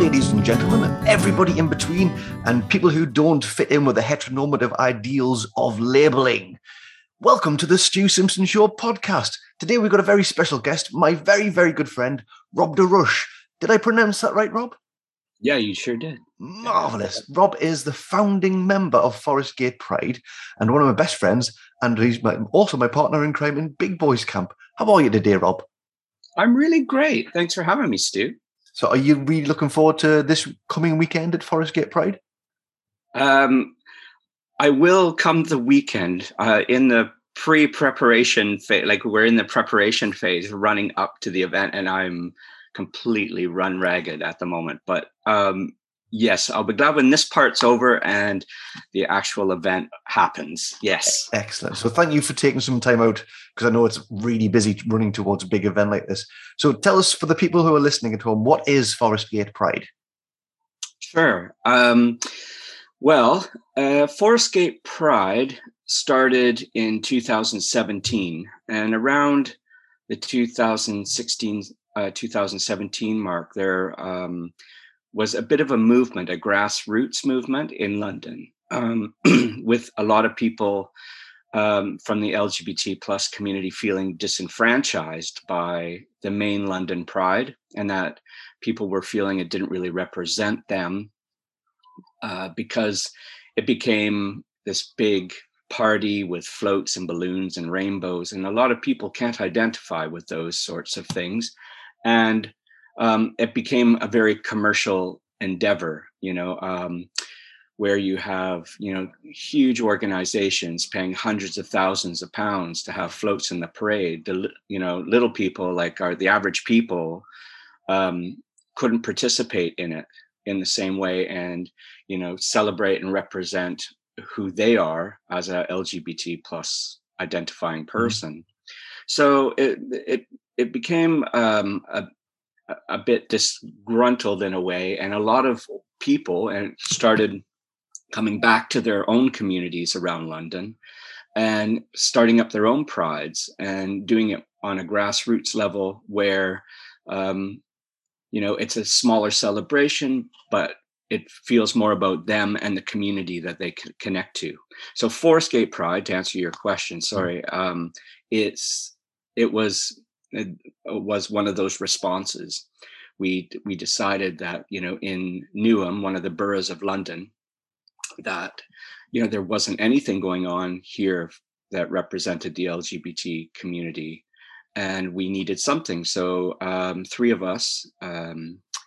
ladies and gentlemen and everybody in between and people who don't fit in with the heteronormative ideals of labelling. Welcome to the Stu Simpson Show podcast. Today we've got a very special guest, my very, very good friend, Rob DeRush. Did I pronounce that right, Rob? Yeah, you sure did. Marvellous. Rob is the founding member of Forest Gayte Pride and one of my best friends, and he's also my partner in crime in Big Boys Camp. How are you today, Rob? I'm really great. Thanks for having me, Stu. So are you really looking forward to this coming weekend at Forest Gayte Pride? I will come the weekend in the pre-preparation phase. Like, we're in the preparation phase running up to the event, and I'm completely run ragged at the moment. But yes, I'll be glad when this part's over and the actual event happens. Yes. Excellent. So thank you for taking some time out, because I know it's really busy running towards a big event like this. So tell us, for the people who are listening at home, what is Forest Gayte Pride? Sure. Forest Gayte Pride started in 2017, and around the 2016, 2017 mark, there was a bit of a movement, a grassroots movement in London, with a lot of people from the LGBT plus community feeling disenfranchised by the main London Pride, and that people were feeling it didn't really represent them because it became this big party with floats and balloons and rainbows, and a lot of people can't identify with those sorts of things. And it became a very commercial endeavor, where you have, huge organizations paying hundreds of thousands of pounds to have floats in the parade. The, little people, like the average people, couldn't participate in it in the same way and, celebrate and represent who they are as a LGBT plus identifying person. Mm-hmm. So it became a bit disgruntled in a way, and a lot of people started coming back to their own communities around London and starting up their own prides and doing it on a grassroots level where, it's a smaller celebration, but it feels more about them and the community that they connect to. So Forest Gayte Pride, to answer your question, sorry, it was one of those responses. We decided that, in Newham, one of the boroughs of London, that, there wasn't anything going on here that represented the LGBT community, and we needed something. So three of us,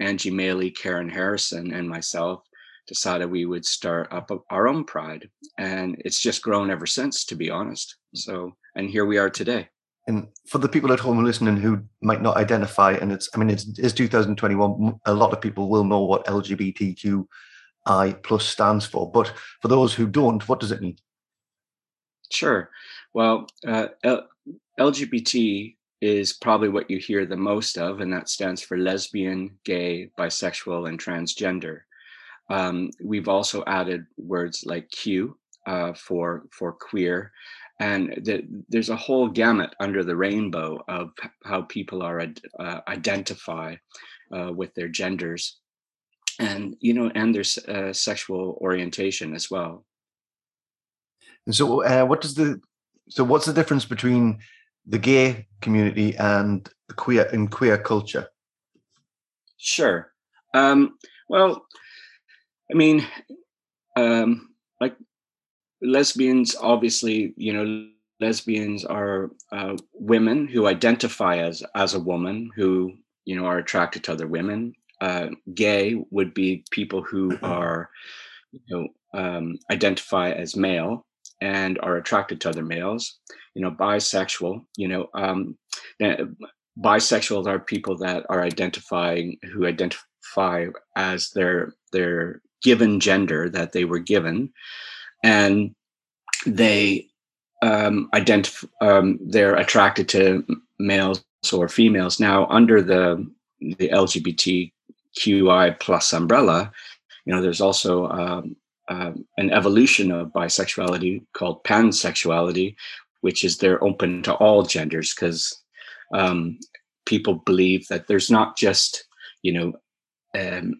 Angie Maley, Karen Harrison, and myself, decided we would start up our own pride. And it's just grown ever since, to be honest. So, and here we are today. And for the people at home listening who might not identify, and it's 2021, a lot of people will know what LGBTQI plus stands for. But for those who don't, what does it mean? Sure. Well, LGBT is probably what you hear the most of, and that stands for lesbian, gay, bisexual, and transgender. We've also added words like Q for queer. And there's a whole gamut under the rainbow of how people are identify with their genders, and and their sexual orientation as well. And so, what's the difference between the gay community and the queer culture? Sure. Lesbians, obviously, lesbians are women who identify as a woman who, are attracted to other women. Gay would be people who are, identify as male and are attracted to other males. Bisexual, bisexuals are people that are identify as their given gender that they were given. And they they're attracted to males or females. Now, under the LGBTQI plus umbrella, there's also an evolution of bisexuality called pansexuality, which is they're open to all genders, because people believe that there's not just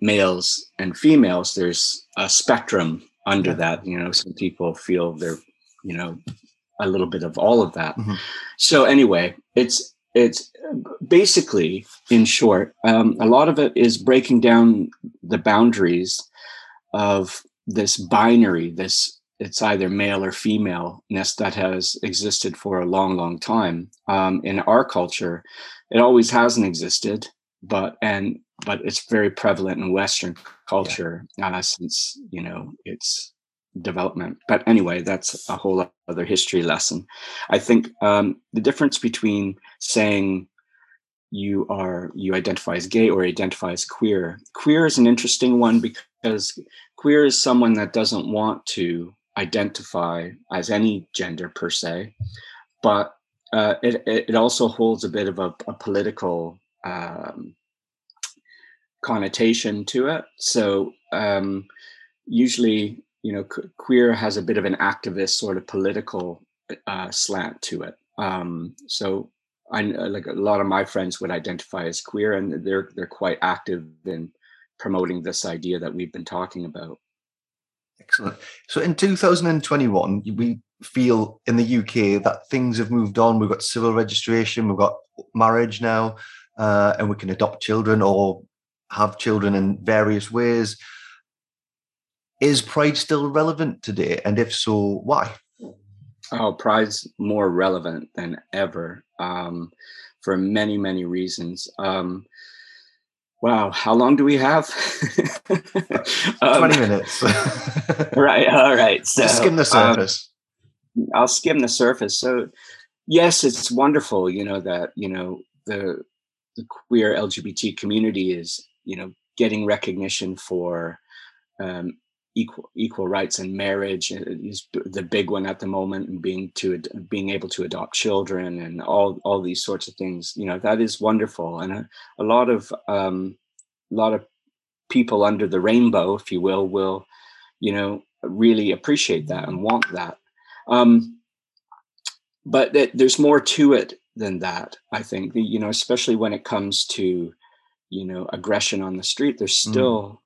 males and females, there's a spectrum under that. You know, some people feel they're, you know, a little bit of all of that. Mm-hmm. So anyway, it's basically, in short, a lot of it is breaking down the boundaries of this binary, this it's either male or femaleness that has existed for a long, long time. In our culture, it always hasn't existed, but it's very prevalent in Western culture since, you know, its development. But anyway, that's a whole other history lesson. I think the difference between saying you identify as gay or identify as queer. Queer is an interesting one because queer is someone that doesn't want to identify as any gender per se, but it also holds a bit of a political connotation to it. So usually, you know, queer has a bit of an activist sort of political slant to it. So I like a lot of my friends would identify as queer, and they're quite active in promoting this idea that we've been talking about. Excellent. So in 2021, we feel in the UK that things have moved on. We've got civil registration, we've got marriage now, and we can adopt children or have children in various ways. Is Pride still relevant today? And if so, why? Oh, Pride's more relevant than ever for many, many reasons. Wow, how long do we have? 20 minutes. Right, all right. So, just skim the surface. I'll skim the surface. So, yes, it's wonderful, you know, that, you know, the queer LGBT community is, you know, getting recognition for equal rights in marriage is the big one at the moment, and being able to adopt children and all these sorts of things. You know, that is wonderful, and a lot of people under the rainbow, if you will, you know, really appreciate that and want that. But there's more to it than that, I think. You know, especially when it comes to, you know, aggression on the street, there's still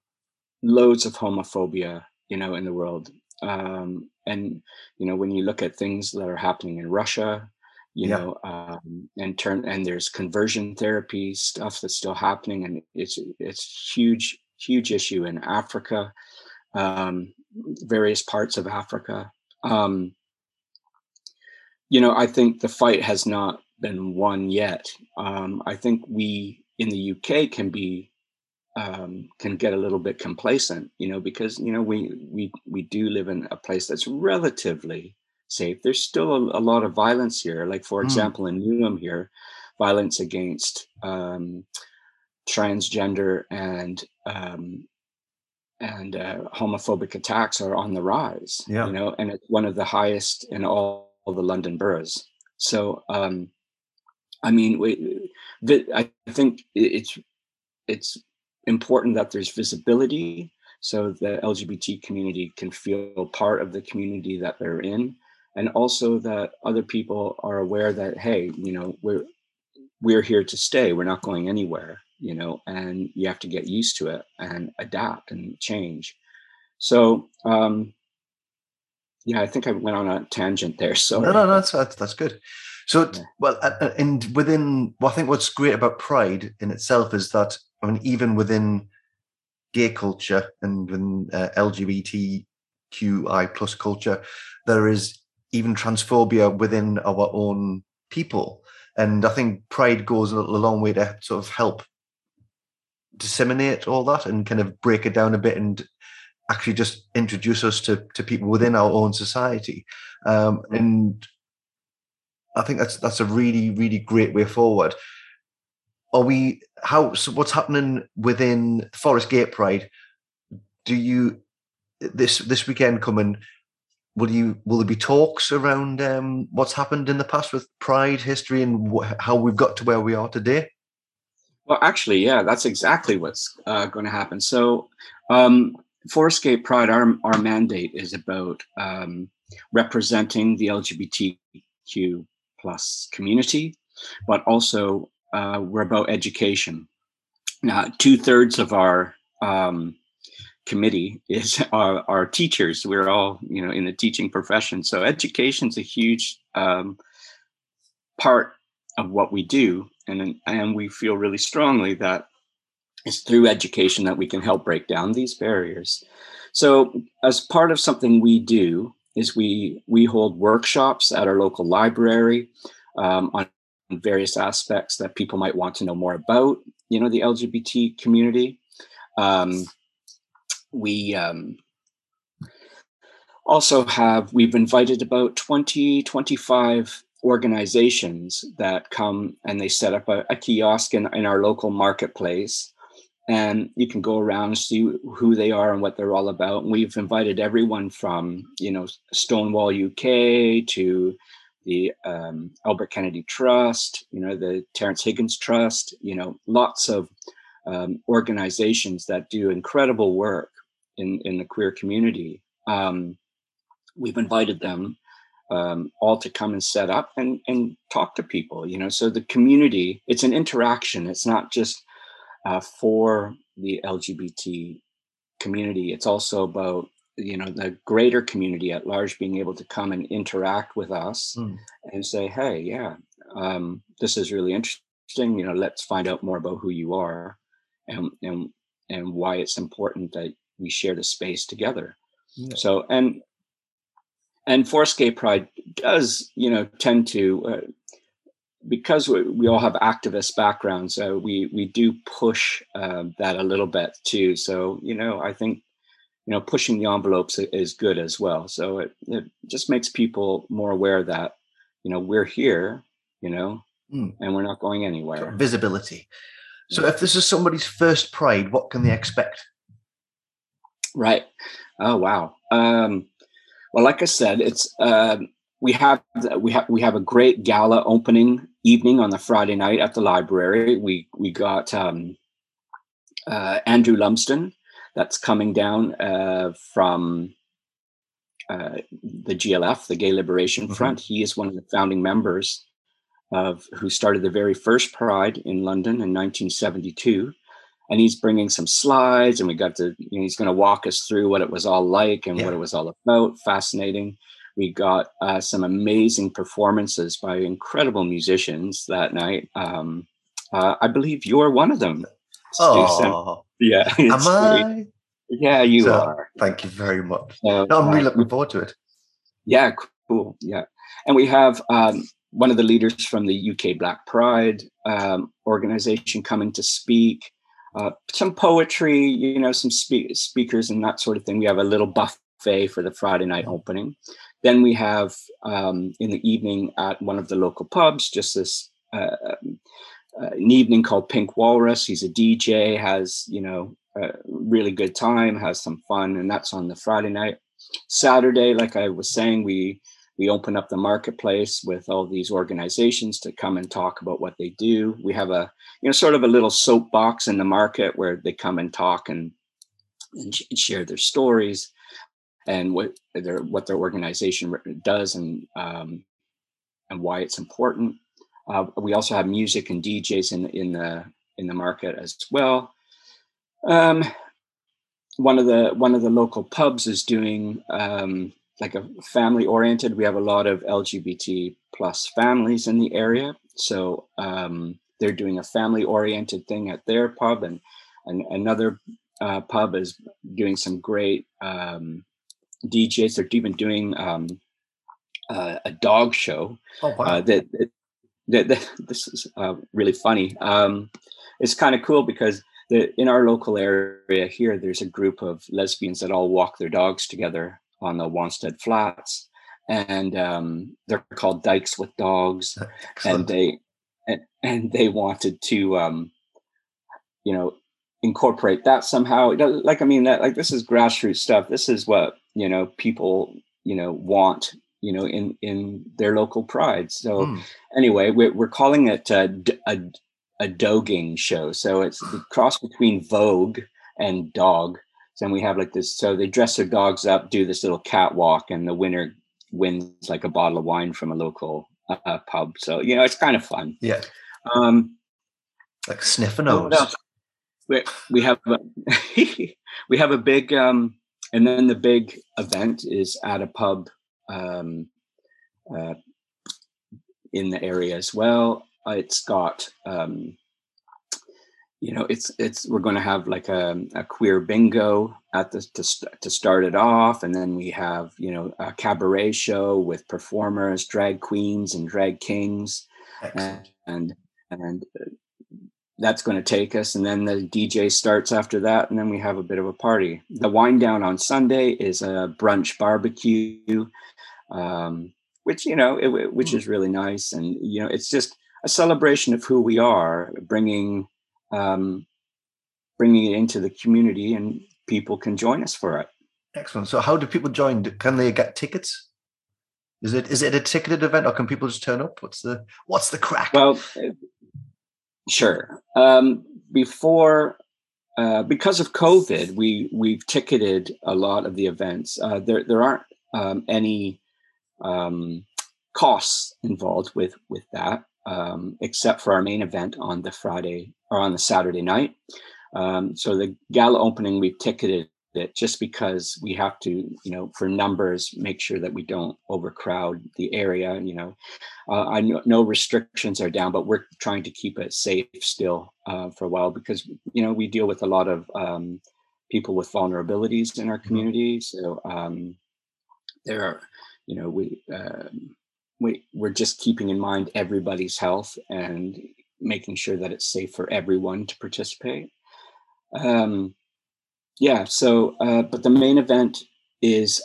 loads of homophobia, you know, in the world. And, you know, when you look at things that are happening in Russia, you know, and there's conversion therapy stuff that's still happening. And it's huge, huge issue in Africa, various parts of Africa. You know, I think the fight has not been won yet. I think we in the UK can get a little bit complacent, you know, because, you know, we do live in a place that's relatively safe. There's still a lot of violence here. Like, for example, in Newham here, violence against transgender and homophobic attacks are on the rise, you know, and it's one of the highest in all the London boroughs. So, I mean, I think it's important that there's visibility so the LGBT community can feel part of the community that they're in, and also that other people are aware that, hey, you know, we're here to stay, we're not going anywhere, you know, and you have to get used to it and adapt and change. So I think I went on a tangent there. So no, that's good. So I think what's great about Pride in itself is that, I mean, even within gay culture and within LGBTQI plus culture, there is even transphobia within our own people. And I think Pride goes a long way to sort of help disseminate all that and kind of break it down a bit and actually just introduce us to people within our own society. And I think that's a really, really great way forward. What's happening within Forest Gate Pride? This weekend coming, will there be talks around what's happened in the past with Pride history and how we've got to where we are today? Well, actually, yeah, that's exactly what's going to happen. So Forest Gate Pride, our mandate is about representing the LGBTQ plus community, but also we're about education. Now, 2/3 of our committee is our teachers. We're all, you know, in the teaching profession. So education's a huge part of what we do. And we feel really strongly that it's through education that we can help break down these barriers. So as part of something we do is we hold workshops at our local library on various aspects that people might want to know more about, you know, the LGBT community. We've invited about 25 organizations that come and they set up a kiosk in our local marketplace, and you can go around and see who they are and what they're all about. And we've invited everyone from, you know, Stonewall UK to the Albert Kennedy Trust, you know, the Terrence Higgins Trust, you know, lots of organizations that do incredible work in the queer community. We've invited them all to come and set up and talk to people, you know. So the community, it's an interaction. It's not just for the LGBT community. It's also about, you know, the greater community at large being able to come and interact with us and say, hey, yeah, this is really interesting. You know, let's find out more about who you are and why it's important that we share the space together. Yeah. So, and Forest Gayte Pride does, you know, tend to, because we all have activist backgrounds, we do push that a little bit too. So, you know, I think, you know, pushing the envelopes is good as well. So it just makes people more aware that, you know, we're here, you know, and we're not going anywhere. Visibility. So if this is somebody's first Pride, what can they expect? Right. Oh, wow. Well, like I said, it's we have a great gala opening evening on the Friday night at the library. We got Andrew Lumsden that's coming down from the GLF, the Gay Liberation Front. He is one of the founding members who started the very first Pride in London in 1972. And he's bringing some slides, and we got to, you know, he's going to walk us through what it was all like and what it was all about. Fascinating. We got some amazing performances by incredible musicians that night. I believe you're one of them. Oh, yeah. Am I? Yeah, you are. Thank you very much. No, I'm really looking forward to it. Yeah, cool. Yeah. And we have one of the leaders from the UK Black Pride organization coming to speak. Some poetry, you know, some speakers and that sort of thing. We have a little buffet for the Friday night opening. Then we have in the evening at one of the local pubs, just this an evening called Pink Walrus. He's a DJ, has, you know, a really good time, has some fun, and that's on the Friday night. Saturday, like I was saying, we open up the marketplace with all these organizations to come and talk about what they do. We have a, you know, sort of a little soapbox in the market where they come and talk and share their stories and what their organization does and why it's important. We also have music and DJs in the market as well. One of the local pubs is doing like a family oriented. We have a lot of LGBT plus families in the area. So they're doing a family oriented thing at their pub, and another pub is doing some great DJs. They're even doing a dog show. Oh, wow. This is really funny. It's kind of cool because in our local area here, there's a group of lesbians that all walk their dogs together on the Wanstead Flats, and they're called Dykes with Dogs. Excellent. and they wanted to you know, incorporate that somehow. Like, I mean, that, like, this is grassroots stuff. This is what, you know, people, you know, want, you know, in their local pride. So anyway, we're calling it a dogging show. So it's the cross between Vogue and dog. And we have like this, so they dress their dogs up, do this little catwalk, and the winner wins like a bottle of wine from a local pub. So, you know, it's kind of fun. Yeah. Like sniff a nose. We have a big, and then the big event is at a pub in the area as well. It's got, we're going to have like a queer bingo at the to start it off, and then we have a cabaret show with performers, drag queens, and drag kings, and that's going to take us, and then the DJ starts after that, and then we have a bit of a party. The wind down on Sunday is a brunch barbecue, which is really nice, and it's just a celebration of who we are, bringing it into the community, and people can join us for it. Excellent. So, how do people join? Can they get tickets? Is it a ticketed event, or can people just turn up? What's the crack? Well. Sure. Because of COVID, we've ticketed a lot of the events. There aren't any costs involved with that, except for our main event on the Friday or on the Saturday night. So the gala opening, we've ticketed it just because we have to, for numbers, make sure that we don't overcrowd the area. I know no restrictions are down, but we're trying to keep it safe still for a while because we deal with a lot of people with vulnerabilities in our community. So there are, we're just keeping in mind everybody's health and making sure that it's safe for everyone to participate. But the main event is,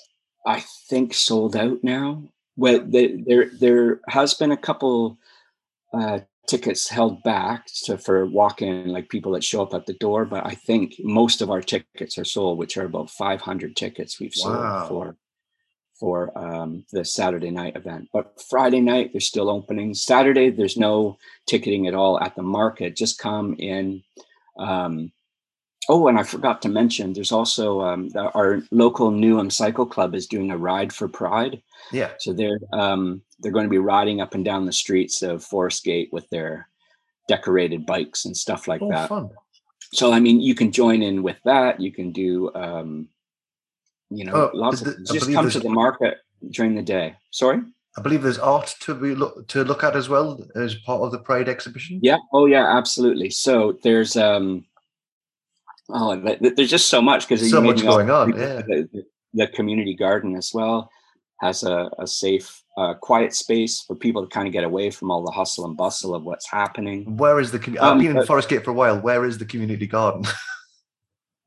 I think, sold out now. Well, there has been a couple tickets held back for walk-in, like people that show up at the door. But I think most of our tickets are sold, which are about 500 tickets we've sold for the Saturday night event. But Friday night, there's still openings. Saturday, there's no ticketing at all at the market. Just come in. Oh, and I forgot to mention, there's also our local Newham Cycle Club is doing a ride for Pride. Yeah. So they're going to be riding up and down the streets of Forest Gate with their decorated bikes and stuff like that. Fun. So, you can join in with that. You can do, just come to the market during the day. Sorry? I believe there's art to look at as well as part of the Pride exhibition. Yeah. Oh, yeah, absolutely. So there's... there's just so much because so much going on. Yeah. The community garden as well has a safe, quiet space for people to kind of get away from all the hustle and bustle of what's happening. Where is the community? I've been in Forest Gate for a while. Where is the community garden?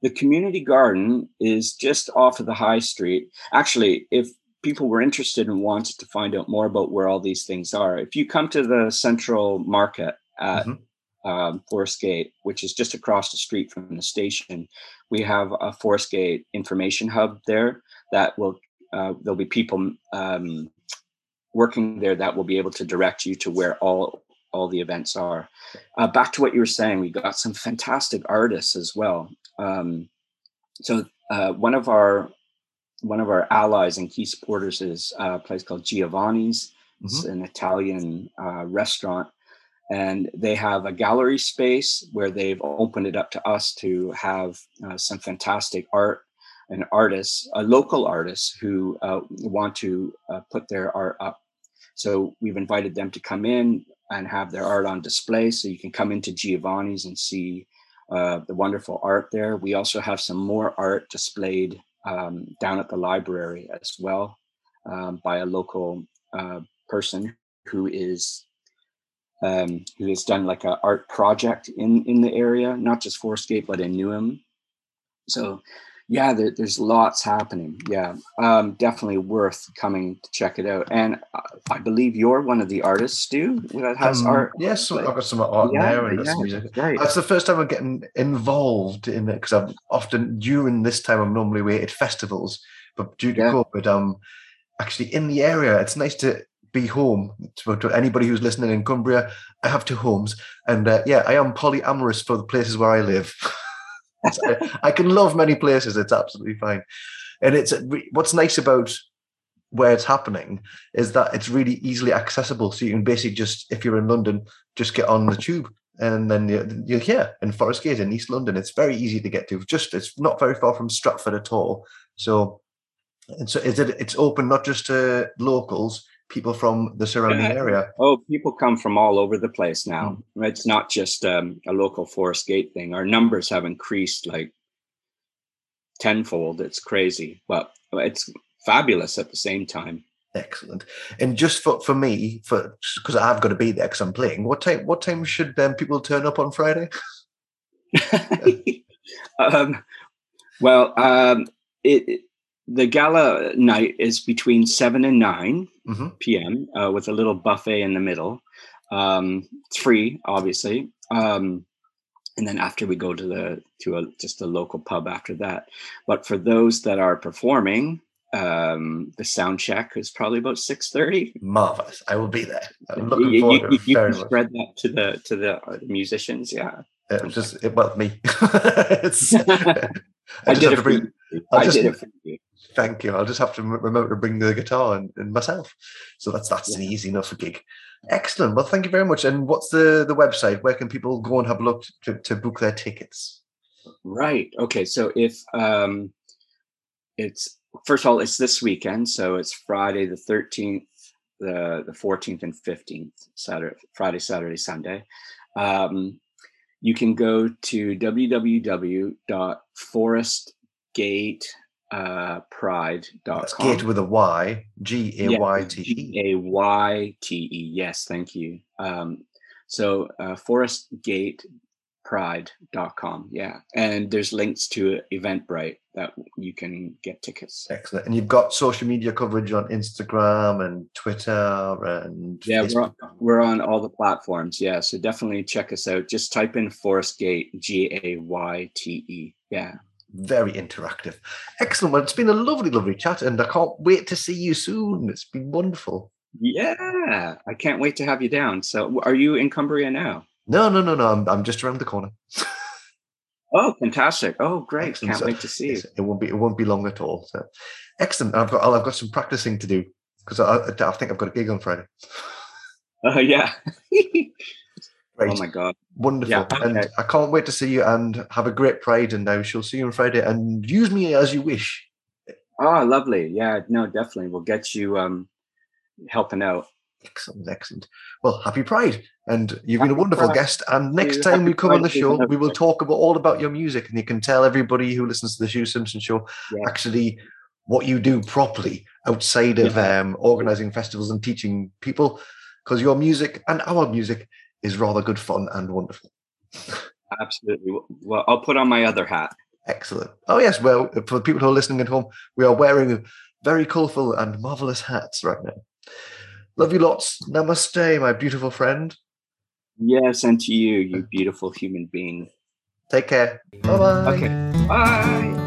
The community garden is just off of the high street. Actually, if people were interested and wanted to find out more about where all these things are, if you come to the central market at Forest Gate, which is just across the street from the station, we have a Forest Gate information hub there that will there'll be people working there that will be able to direct you to where all the events are. Back to what you were saying, we got some fantastic artists as well. One of our allies and key supporters is a place called Giovanni's. Mm-hmm. It's an Italian restaurant. And they have a gallery space where they've opened it up to us to have some fantastic art and artists, local artists who want to put their art up. So we've invited them to come in and have their art on display. So you can come into Giovanni's and see the wonderful art there. We also have some more art displayed down at the library as well by a local person who has done like an art project in the area, not just Forest Gate, but in Newham. So yeah, there's lots happening. Yeah, definitely worth coming to check it out. And I believe you're one of the artists, Stu, that has art. Yes, so I've got some art there. And some music. Right. That's the first time I'm getting involved in it, because I've often, during this time, I'm normally away at festivals, but due to COVID, I'm actually in the area. It's nice to be home. To anybody who's listening in Cumbria, I have two homes, and I am polyamorous for the places where I live. I can love many places. It's absolutely fine, and it's what's nice about where it's happening is that it's really easily accessible. So you can basically just, if you're in London, just get on the tube And then you're here in Forest Gate in East London. It's very easy to get to. It's not very far from Stratford at all. So it's open not just to locals, people from the surrounding area. Oh, people come from all over the place now. Mm. It's not just a local Forest Gate thing. Our numbers have increased like tenfold. It's crazy, but it's fabulous at the same time. Excellent. And just for me, because I've got to be there because I'm playing, what time should people turn up on Friday? The gala night is between 7 and 9 mm-hmm. p.m. With a little buffet in the middle. It's free, obviously. And then after we go to a local pub after that. But for those that are performing, the sound check is probably about 6:30. Marvelous! I will be there. I'm looking forward to it. You can spread that to the musicians. Yeah, me. I did it for you. Thank you. I'll just have to remember to bring the guitar and myself. So that's an easy enough gig. Excellent. Well, thank you very much. And what's the website? Where can people go and have a look to book their tickets? Right. Okay. So if it's, first of all, it's this weekend. So it's Friday the 13th, the 14th and 15th, Friday, Saturday, Sunday. You can go to www.forestgatepride.com. That's Gate with a Y, Gayte. Gayte, yes, thank you. Forestgatepride.com, yeah. And there's links to Eventbrite that you can get tickets. Excellent. And you've got social media coverage on Instagram and Twitter and Facebook. We're on all the platforms, yeah. So definitely check us out. Just type in Forest Gate, Gayte, yeah. Very interactive. Excellent. Well, it's been a lovely, lovely chat, and I can't wait to see you soon. It's been wonderful. Yeah, I can't wait to have you down. So are you in Cumbria now? No. I'm just around the corner. Oh, fantastic. Oh, great. Excellent. Can't wait to see you. It won't be long at all. So excellent. I've got some practicing to do because I think I've got a gig on Friday. Oh, yeah. Great. Oh my God. Wonderful. Yeah, okay. And I can't wait to see you and have a great Pride. And now she'll see you on Friday and use me as you wish. Oh, lovely. Yeah, no, definitely. We'll get you helping out. Excellent. Well, happy Pride. And you've been a wonderful guest. And next time we come on the show, we will talk all about your music. And you can tell everybody who listens to The Hugh Simpson Show actually what you do properly outside of organising festivals and teaching people, because your music and our music is rather good fun and wonderful. Absolutely. Well, I'll put on my other hat. Excellent. Oh, yes. Well, for the people who are listening at home, we are wearing very colourful and marvellous hats right now. Love you lots. Namaste, my beautiful friend. Yes, and to you, you beautiful human being. Take care. Bye-bye. Okay. Bye.